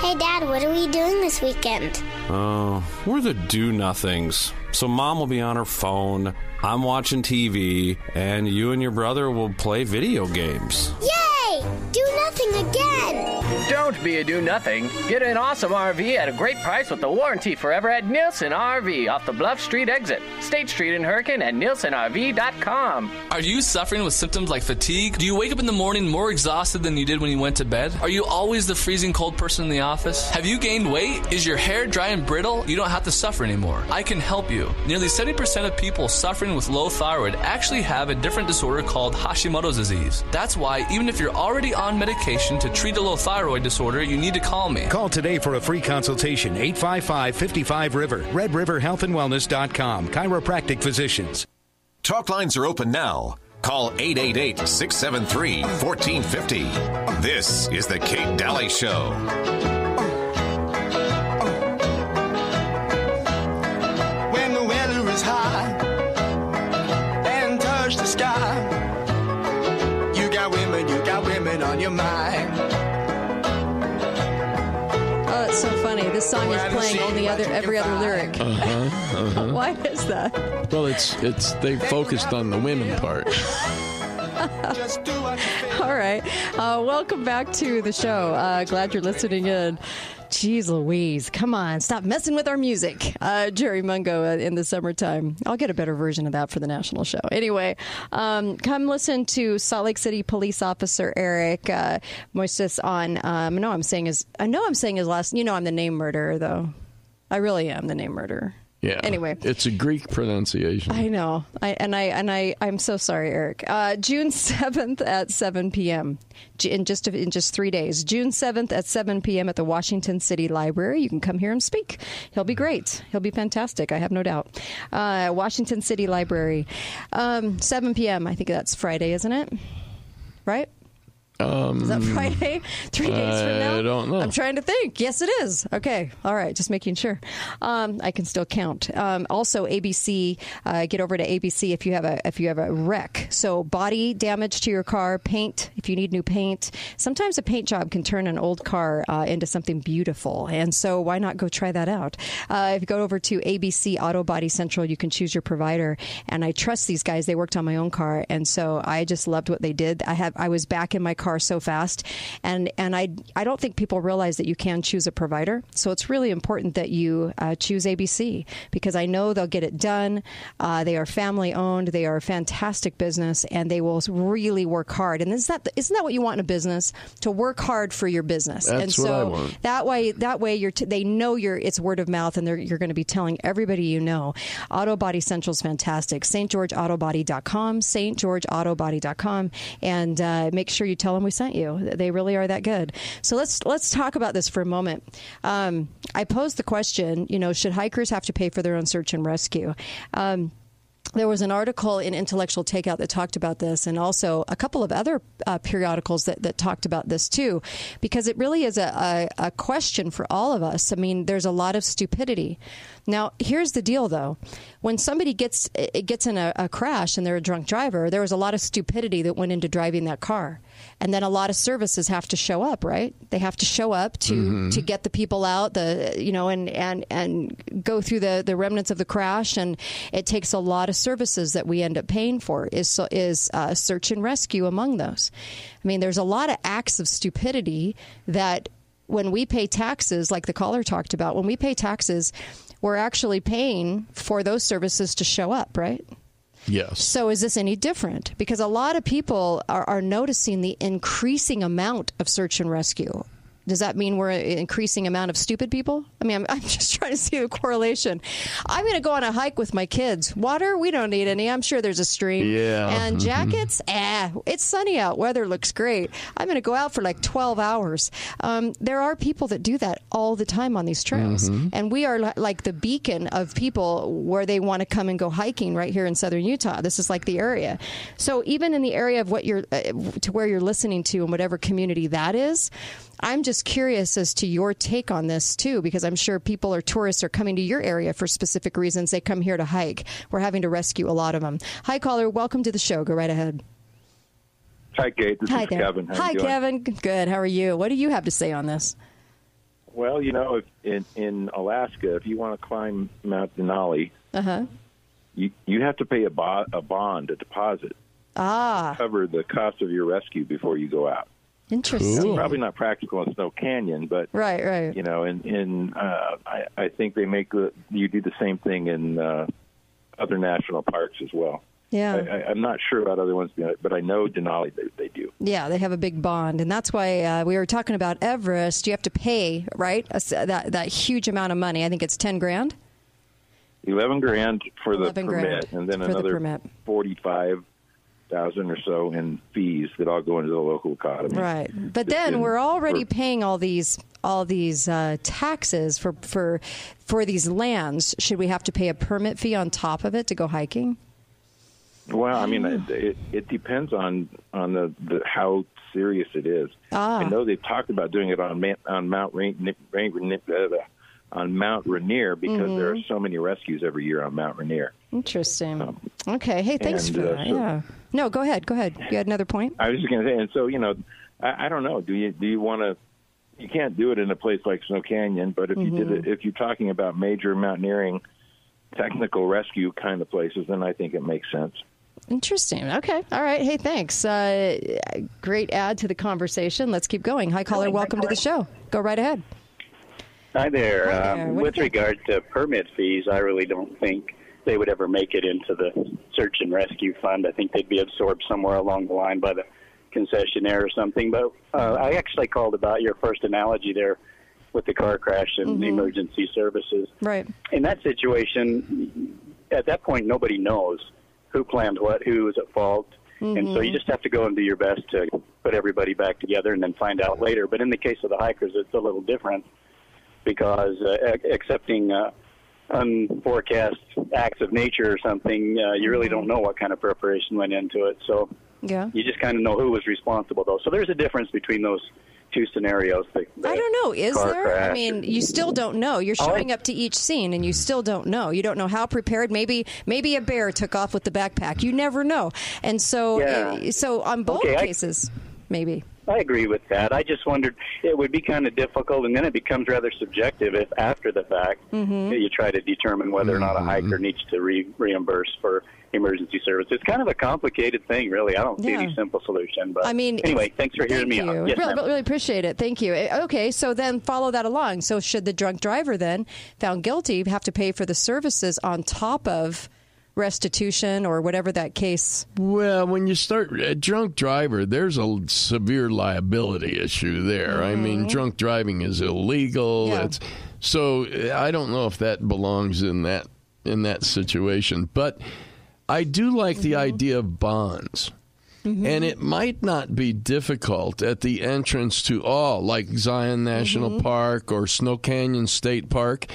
Hey, Dad, what are we doing this weekend? Oh, uh, we're the Do Nothings. So Mom will be on her phone, I'm watching T V, and you and your brother will play video games. Yay! Do nothing again! Don't be a do nothing. Get an awesome R V at a great price with the warranty forever at Nielsen R V off the Bluff Street exit, State Street in Hurricane, and Nielsen R V dot com. Are you suffering with symptoms like fatigue? Do you wake up in the morning more exhausted than you did when you went to bed? Are you always the freezing cold person in the office? Have you gained weight? Is your hair dry and brittle? You don't have to suffer anymore. I can help you. Nearly seventy percent of people suffering with low thyroid actually have a different disorder called Hashimoto's disease. That's why, even if you're already on medication to treat a low thyroid disorder, you need to call me. Call today for a free consultation, eight five five, five five, RIVER, red river health and wellness dot com, chiropractic physicians. Talk lines are open now. Call eight eight eight, six seven three, one four five zero. This is the Kate Daly Show. Is high and touch the sky. You got women, you got women on your mind. Oh, it's so funny. This song is playing on the other every other lyric. Uh-huh, uh-huh. Why is that? Well, it's it's they focused on the women part. All right. Uh, welcome back to the show. Uh, glad you're listening in. Jeez Louise, come on, stop messing with our music. Uh, Jerry Mungo uh, in the summertime. I'll get a better version of that for the national show. Anyway, um, come listen to Salt Lake City Police Officer Eric uh, Moises on, um, no, I'm saying his, I know I'm saying his last, you know I'm the name murderer, though. I really am the name murderer. Yeah. Anyway, it's a Greek pronunciation. I know. I and I and I I'm so sorry, Eric. Uh, June seventh at seven p.m. in just in just three days. June seventh at seven p.m. at the Washington City Library. You can come here and speak. He'll be great. He'll be fantastic. I have no doubt. Uh, Washington City Library, um, seven p.m. I think that's Friday, isn't it? Right. Um, is that Friday? Three days from now? I don't know. I'm trying to think. Yes, it is. Okay. All right. Just making sure. Um, I can still count. Um, also, A B C. Uh, get over to A B C if you have a if you have a wreck. So body damage to your car, paint. If you need new paint, sometimes a paint job can turn an old car uh, into something beautiful. And so why not go try that out? Uh, if you go over to A B C Auto Body Central, you can choose your provider. And I trust these guys. They worked on my own car, and so I just loved what they did. I have I was back in my car car so fast. And and I I don't think people realize that you can choose a provider. So it's really important that you uh, choose A B C, because I know they'll get it done. Uh, they are family owned. They are a fantastic business, and they will really work hard. And isn't that, isn't that what you want in a business? To work hard for your business. That's and so what I want. That way, that way you're t- they know you're, it's word of mouth, and they're, you're going to be telling everybody you know. Auto Body Central's fantastic. Saint George Auto Body dot com, Saint George Auto Body dot com, and uh, make sure you tell them we sent you. They really are that good. So let's let's talk about this for a moment. Um, I posed the question, you know, should hikers have to pay for their own search and rescue? Um, There was an article in Intellectual Takeout that talked about this, and also a couple of other uh, periodicals that, that talked about this, too, because it really is a, a, a question for all of us. I mean, there's a lot of stupidity. Now, here's the deal, though. When somebody gets it gets in a, a crash and they're a drunk driver, there was a lot of stupidity that went into driving that car. And then a lot of services have to show up, right? They have to show up to, mm-hmm. to get the people out, the you know, and and, and go through the, the remnants of the crash. And it takes a lot of services that we end up paying for. Is is uh, search and rescue among those? I mean, there's a lot of acts of stupidity that when we pay taxes, like the caller talked about, when we pay taxes, we're actually paying for those services to show up, right? Yes. So is this any different? Because a lot of people are, are noticing the increasing amount of search and rescue. Does that mean we're an increasing amount of stupid people? I mean, I'm, I'm just trying to see the correlation. I'm going to go on a hike with my kids. Water? We don't need any. I'm sure there's a stream. Yeah. And jackets? Ah, it's sunny out. Weather looks great. I'm going to go out for like twelve hours. Um, there are people that do that all the time on these trails. Mm-hmm. And we are li- like the beacon of people where they want to come and go hiking right here in southern Utah. This is like the area. So even in the area of what you're, uh, to where you're listening to and whatever community that is, I'm just curious as to your take on this, too, because I'm sure people or tourists are coming to your area for specific reasons. They come here to hike. We're having to rescue a lot of them. Hi, caller. Welcome to the show. Go right ahead. Hi, Kate. This Hi is there. Kevin. How Hi, you doing? Kevin. Good. How are you? What do you have to say on this? Well, you know, if in, in Alaska, if you want to climb Mount Denali, uh-huh. you, you have to pay a, bo- a bond, a deposit, ah. to cover the cost of your rescue before you go out. Interesting. It's probably not practical in Snow Canyon, but right, right. You know, in in uh, I, I think they make the, you do the same thing in uh, other national parks as well. Yeah, I, I, I'm not sure about other ones, but I know Denali they, they do. Yeah, they have a big bond, and that's why uh, we were talking about Everest. You have to pay right a, that that huge amount of money. I think it's ten grand, eleven grand for the permit, and then another forty-five. thousand or so in fees that all go into the local economy. Right, but then we're already paying all these all these uh, taxes for for for these lands. Should we have to pay a permit fee on top of it to go hiking? Well, I mean, it, it, it depends on on the, the how serious it is. Ah. I know they've talked about doing it on on Mount Rainier. on Mount Rainier because mm-hmm. there are so many rescues every year on Mount Rainier. Interesting. Um, okay. Hey, thanks and, for that. Uh, so, yeah. No, go ahead. Go ahead. You had another point? I was just going to say, and so, you know, I, I don't know. Do you do you want to, you can't do it in a place like Snow Canyon, but if mm-hmm. you did it, if you're talking about major mountaineering, technical rescue kind of places, then I think it makes sense. Interesting. Okay. All right. Hey, thanks. Uh, great add to the conversome. Let's keep going. Hi, caller. Welcome to the show. Go right ahead. Hi there. Hi there. Um, with regard to permit fees, I really don't think they would ever make it into the search and rescue fund. I think they'd be absorbed somewhere along the line by the concessionaire or something. But uh, I actually called about your first analogy there with the car crash and mm-hmm. the emergency services. Right. In that situation, at that point, nobody knows who planned what, who was at fault. Mm-hmm. And so you just have to go and do your best to put everybody back together and then find out later. But in the case of the hikers, it's a little different. Because uh, accepting uh, unforecast acts of nature or something, uh, you really don't know what kind of preparation went into it. So yeah. you just kind of know who was responsible, though. So there's a difference between those two scenarios. The, the I don't know. Is there? Crash. I mean, you still don't know. You're showing oh. up to each scene, and you still don't know. You don't know how prepared. Maybe maybe a bear took off with the backpack. You never know. And so, yeah. so on both okay, cases, I- maybe. I agree with that. I just wondered, it would be kind of difficult, and then it becomes rather subjective if after the fact mm-hmm. you try to determine whether mm-hmm. or not a hiker needs to re- reimburse for emergency service. It's kind of a complicated thing, really. I don't see yeah. any simple solution. But I mean, anyway, thanks for hearing thank me out. Yes, really, really appreciate it. Thank you. Okay, so then follow that along. So should the drunk driver then, found guilty, have to pay for the services on top of restitution or whatever that case? Well, when you start a drunk driver, there's a severe liability issue there. Mm-hmm. I mean, drunk driving is illegal. Yeah. It's, so I don't know if that belongs in that in that situation. But I do like mm-hmm. the idea of bonds. Mm-hmm. And it might not be difficult at the entrance to all, like Zion National mm-hmm. Park or Snow Canyon State Park.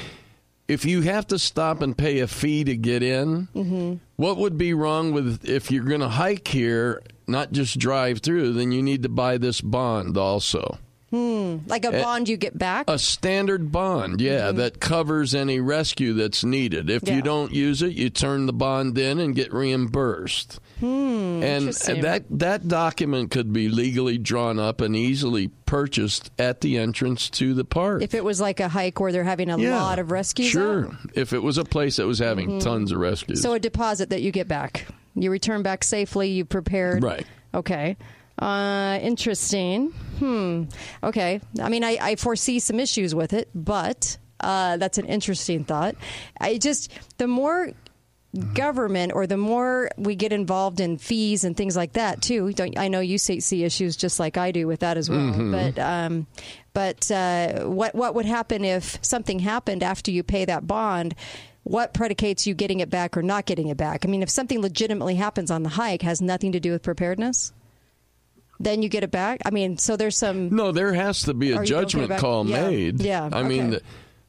If you have to stop and pay a fee to get in, mm-hmm. what would be wrong with if you're going to hike here, not just drive through, then you need to buy this bond also. Hmm. Like a bond you get back? A standard bond, yeah, mm-hmm. that covers any rescue that's needed. If yeah. you don't use it, you turn the bond in and get reimbursed. Hmm. And that that document could be legally drawn up and easily purchased at the entrance to the park. If it was like a hike where they're having a yeah, lot of rescues? Sure. Out? If it was a place that was having mm-hmm. tons of rescues. So a deposit that you get back. You return back safely, you prepared. Right. Okay. Uh, interesting. Hmm. Okay. I mean, I, I foresee some issues with it, but uh, that's an interesting thought. I just, the more government or the more we get involved in fees and things like that, too. Don't, I know you see, see issues just like I do with that as well. Mm-hmm. But um, but uh, what what would happen if something happened after you pay that bond? What predicates you getting it back or not getting it back? I mean, if something legitimately happens on the hike, has nothing to do with preparedness? Then you get it back? I mean, so there's some... No, there has to be a judgment call yeah. made. Yeah, I okay. mean,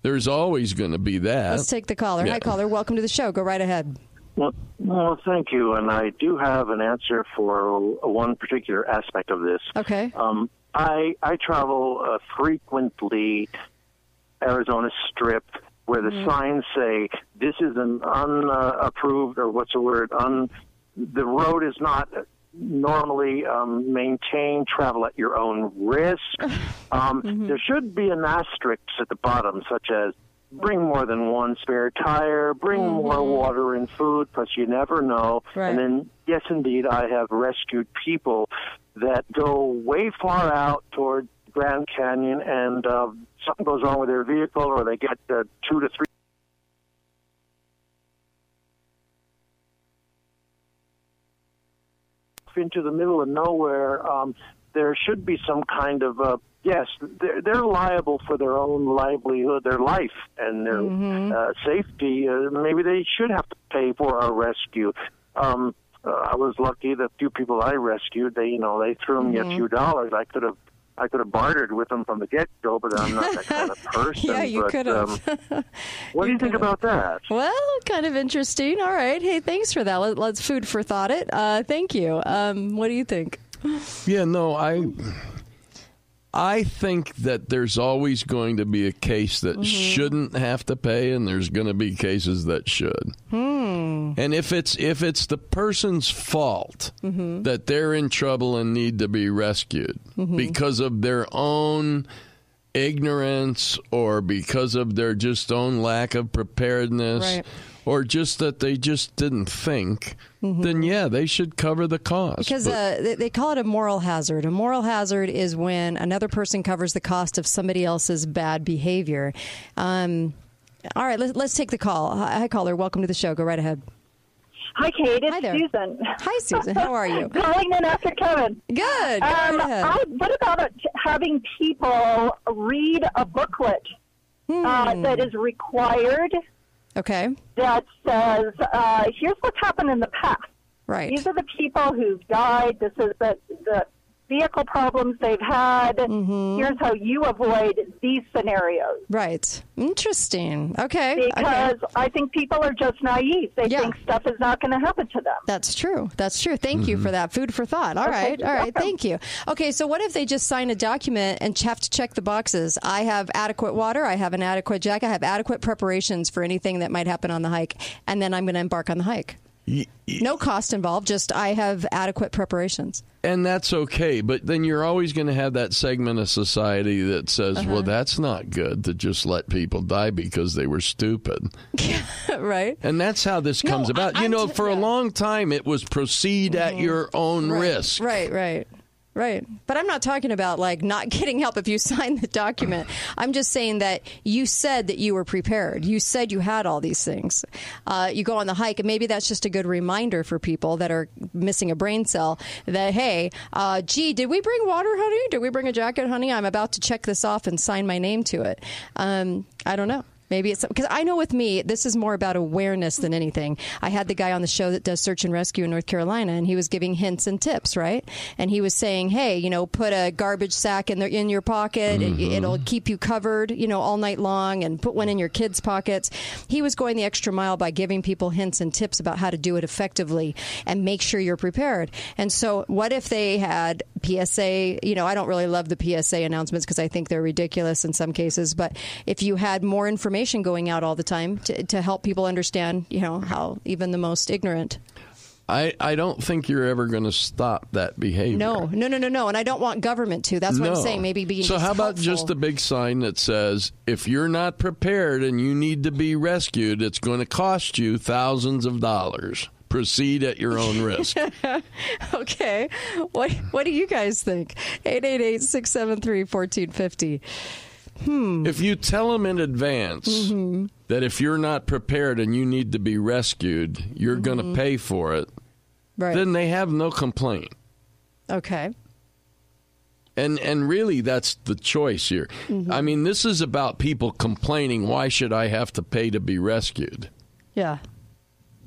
there's always going to be that. Let's take the caller. Yeah. Hi, caller. Welcome to the show. Go right ahead. Well, well, thank you. And I do have an answer for one particular aspect of this. Okay. Um, I, I travel uh, frequently Arizona Strip where the mm-hmm. signs say, this is an unapproved, uh, or what's the word, un, the road is not... Normally, um, maintain travel at your own risk. Um, mm-hmm. There should be an asterisk at the bottom, such as bring more than one spare tire, bring mm-hmm. more water and food, plus you never know. Right. And then, yes, indeed, I have rescued people that go way far out toward Grand Canyon and uh, something goes wrong with their vehicle or they get uh, two to three. Into the middle of nowhere, um, there should be some kind of, uh, yes, they're, they're liable for their own livelihood, their life, and their mm-hmm. uh, safety. Uh, maybe they should have to pay for a rescue. Um, uh, I was lucky the few people I rescued, they, you know, they threw me mm-hmm. a few dollars. I could have I could have bartered with them from the get-go, but I'm not that kind of person. Yeah, you could have. Um, what you do you think about that? Well, kind of interesting. All right. Hey, thanks for that. Let's food for thought it. Uh, thank you. Um, what do you think? Yeah, no, I I think that there's always going to be a case that mm-hmm. shouldn't have to pay, and there's going to be cases that should. Hmm. And if it's if it's the person's fault mm-hmm. that they're in trouble and need to be rescued mm-hmm. because of their own ignorance or because of their just own lack of preparedness right. or just that they just didn't think, mm-hmm. then, yeah, they should cover the cost. Because but, uh, they call it a moral hazard. A moral hazard is when another person covers the cost of somebody else's bad behavior. Um, all right, let's, let's take the call. Hi, caller. Welcome to the show. Go right ahead. Hi, Kate. It's Hi there. Susan. Hi, Susan. How are you? Calling in after Kevin. Good. Go um, right ahead. I, what about having people read a booklet hmm. uh, that is required? Okay. That says, uh, here's what's happened in the past. Right. These are the people who've died. This is the, the vehicle problems they've had. Mm-hmm. Here's how you avoid these scenarios. Right. Interesting. Okay. Because okay. I think people are just naive. They yeah. think stuff is not going to happen to them. That's true. That's true. Thank mm-hmm. you for that. Food for thought. All okay, right. All right. Welcome. Thank you. Okay. So what if they just sign a document and have to check the boxes? I have adequate water. I have an adequate jacket. I have adequate preparations for anything that might happen on the hike. And then I'm going to embark on the hike. No cost involved, just I have adequate preparations. And that's okay, but then you're always going to have that segment of society that says, uh-huh. well, that's not good to just let people die because they were stupid. Right. And that's how this no, comes about. I, you know, t- for yeah. a long time, it was proceed mm-hmm. at your own right. risk. Right, right. Right. But I'm not talking about, like, not getting help if you sign the document. I'm just saying that you said that you were prepared. You said you had all these things. Uh, you go on the hike, and maybe that's just a good reminder for people that are missing a brain cell that, hey, uh, gee, did we bring water, honey? Did we bring a jacket, honey? I'm about to check this off and sign my name to it. Um, I don't know. Maybe it's because I know with me, this is more about awareness than anything. I had the guy on the show that does search and rescue in North Carolina, and he was giving hints and tips, right? And he was saying, hey, you know, put a garbage sack in the, in your pocket. Mm-hmm. It, it'll keep you covered, you know, all night long, and put one in your kids' pockets. He was going the extra mile by giving people hints and tips about how to do it effectively and make sure you're prepared. And so what if they had P S A? You know, I don't really love the P S A announcements because I think they're ridiculous in some cases. But if you had more information going out all the time to, to help people understand, you know, how even the most ignorant. I, I don't think you're ever going to stop that behavior. No, no, no, no, no. And I don't want government to. That's what no. I'm saying. Maybe being So just how about helpful. Just a big sign that says, if you're not prepared and you need to be rescued, it's going to cost you thousands of dollars. Proceed at your own risk. Okay. What, what do you guys think? eight eight eight, six seven three, one four five zero. Hmm. If you tell them in advance mm-hmm. that if you're not prepared and you need to be rescued, you're mm-hmm. going to pay for it, right. then they have no complaint. Okay. And and really, that's the choice here. Mm-hmm. I mean, this is about people complaining, why should I have to pay to be rescued? Yeah.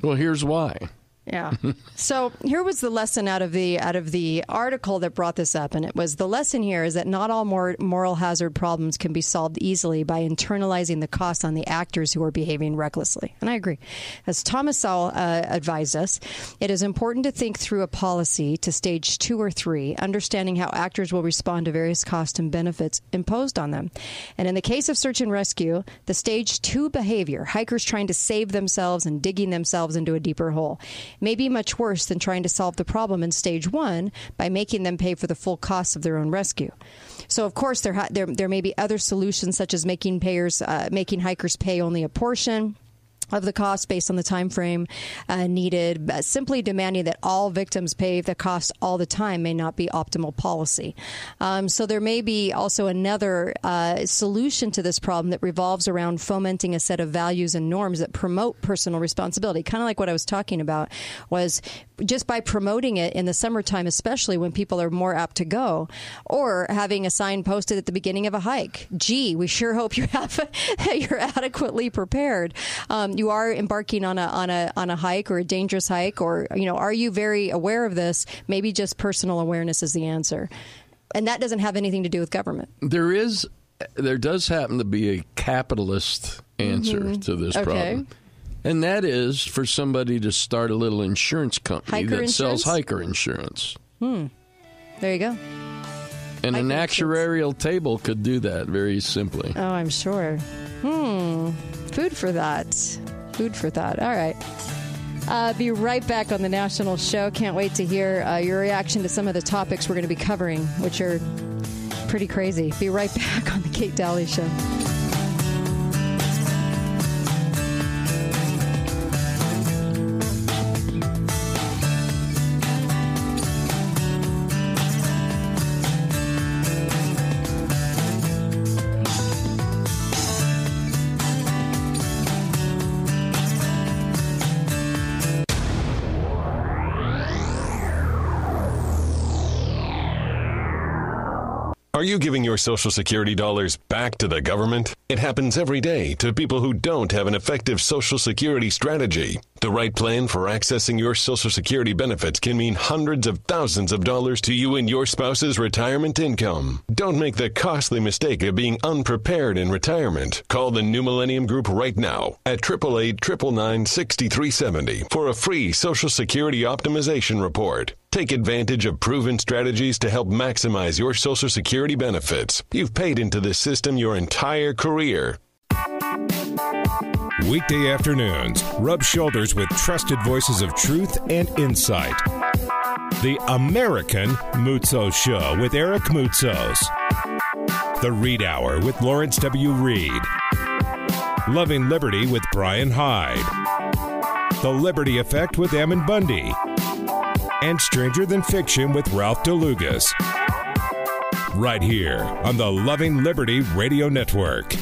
Well, here's why. Yeah. So here was the lesson out of the out of the article that brought this up, and it was the lesson here is that not all mor- moral hazard problems can be solved easily by internalizing the cost on the actors who are behaving recklessly. And I agree. As Thomas Sowell uh, advised us, it is important to think through a policy to stage two or three, understanding how actors will respond to various costs and benefits imposed on them. And in the case of search and rescue, the stage two behavior, hikers trying to save themselves and digging themselves into a deeper hole, may be much worse than trying to solve the problem in stage one by making them pay for the full cost of their own rescue. So, of course, there ha- there, there may be other solutions, such as making payers uh, making hikers pay only a portion of the cost based on the time frame uh, needed. But simply demanding that all victims pay the cost all the time may not be optimal policy. Um, so there may be also another uh, solution to this problem that revolves around fomenting a set of values and norms that promote personal responsibility. Kind of like what I was talking about was just by promoting it in the summertime, especially when people are more apt to go, or having a sign posted at the beginning of a hike. Gee, we sure hope you have a, you're adequately prepared. Um, you are embarking on a on a on a hike or a dangerous hike, or you know, are you very aware of this? Maybe just personal awareness is the answer, and that doesn't have anything to do with government. There is, there does happen to be a capitalist answer mm-hmm. to this okay. problem. And that is for somebody to start a little insurance company hiker that insurance? sells hiker insurance. Hmm. There you go. And hiker an actuarial insurance. table could do that very simply. Oh, I'm sure. Hmm. Food for that. Food for thought. All right. Uh, be right back on the national show. Can't wait to hear uh, your reaction to some of the topics we're going to be covering, which are pretty crazy. Be right back on the Kate Daly Show. Are you giving your Social Security dollars back to the government? It happens every day to people who don't have an effective Social Security strategy. The right plan for accessing your Social Security benefits can mean hundreds of thousands of dollars to you and your spouse's retirement income. Don't make the costly mistake of being unprepared in retirement. Call the New Millennium Group right now at eight eight eight, nine nine nine, six three seven zero for a free Social Security optimization report. Take advantage of proven strategies to help maximize your Social Security benefits. You've paid into this system your entire career. Weekday afternoons, rub shoulders with trusted voices of truth and insight. The American Muzos Show with Eric Muzos. The Reed Hour with Lawrence W. Reed. Loving Liberty with Brian Hyde. The Liberty Effect with Ammon Bundy. And Stranger Than Fiction with Ralph DeLugas. Right here on the Loving Liberty Radio Network.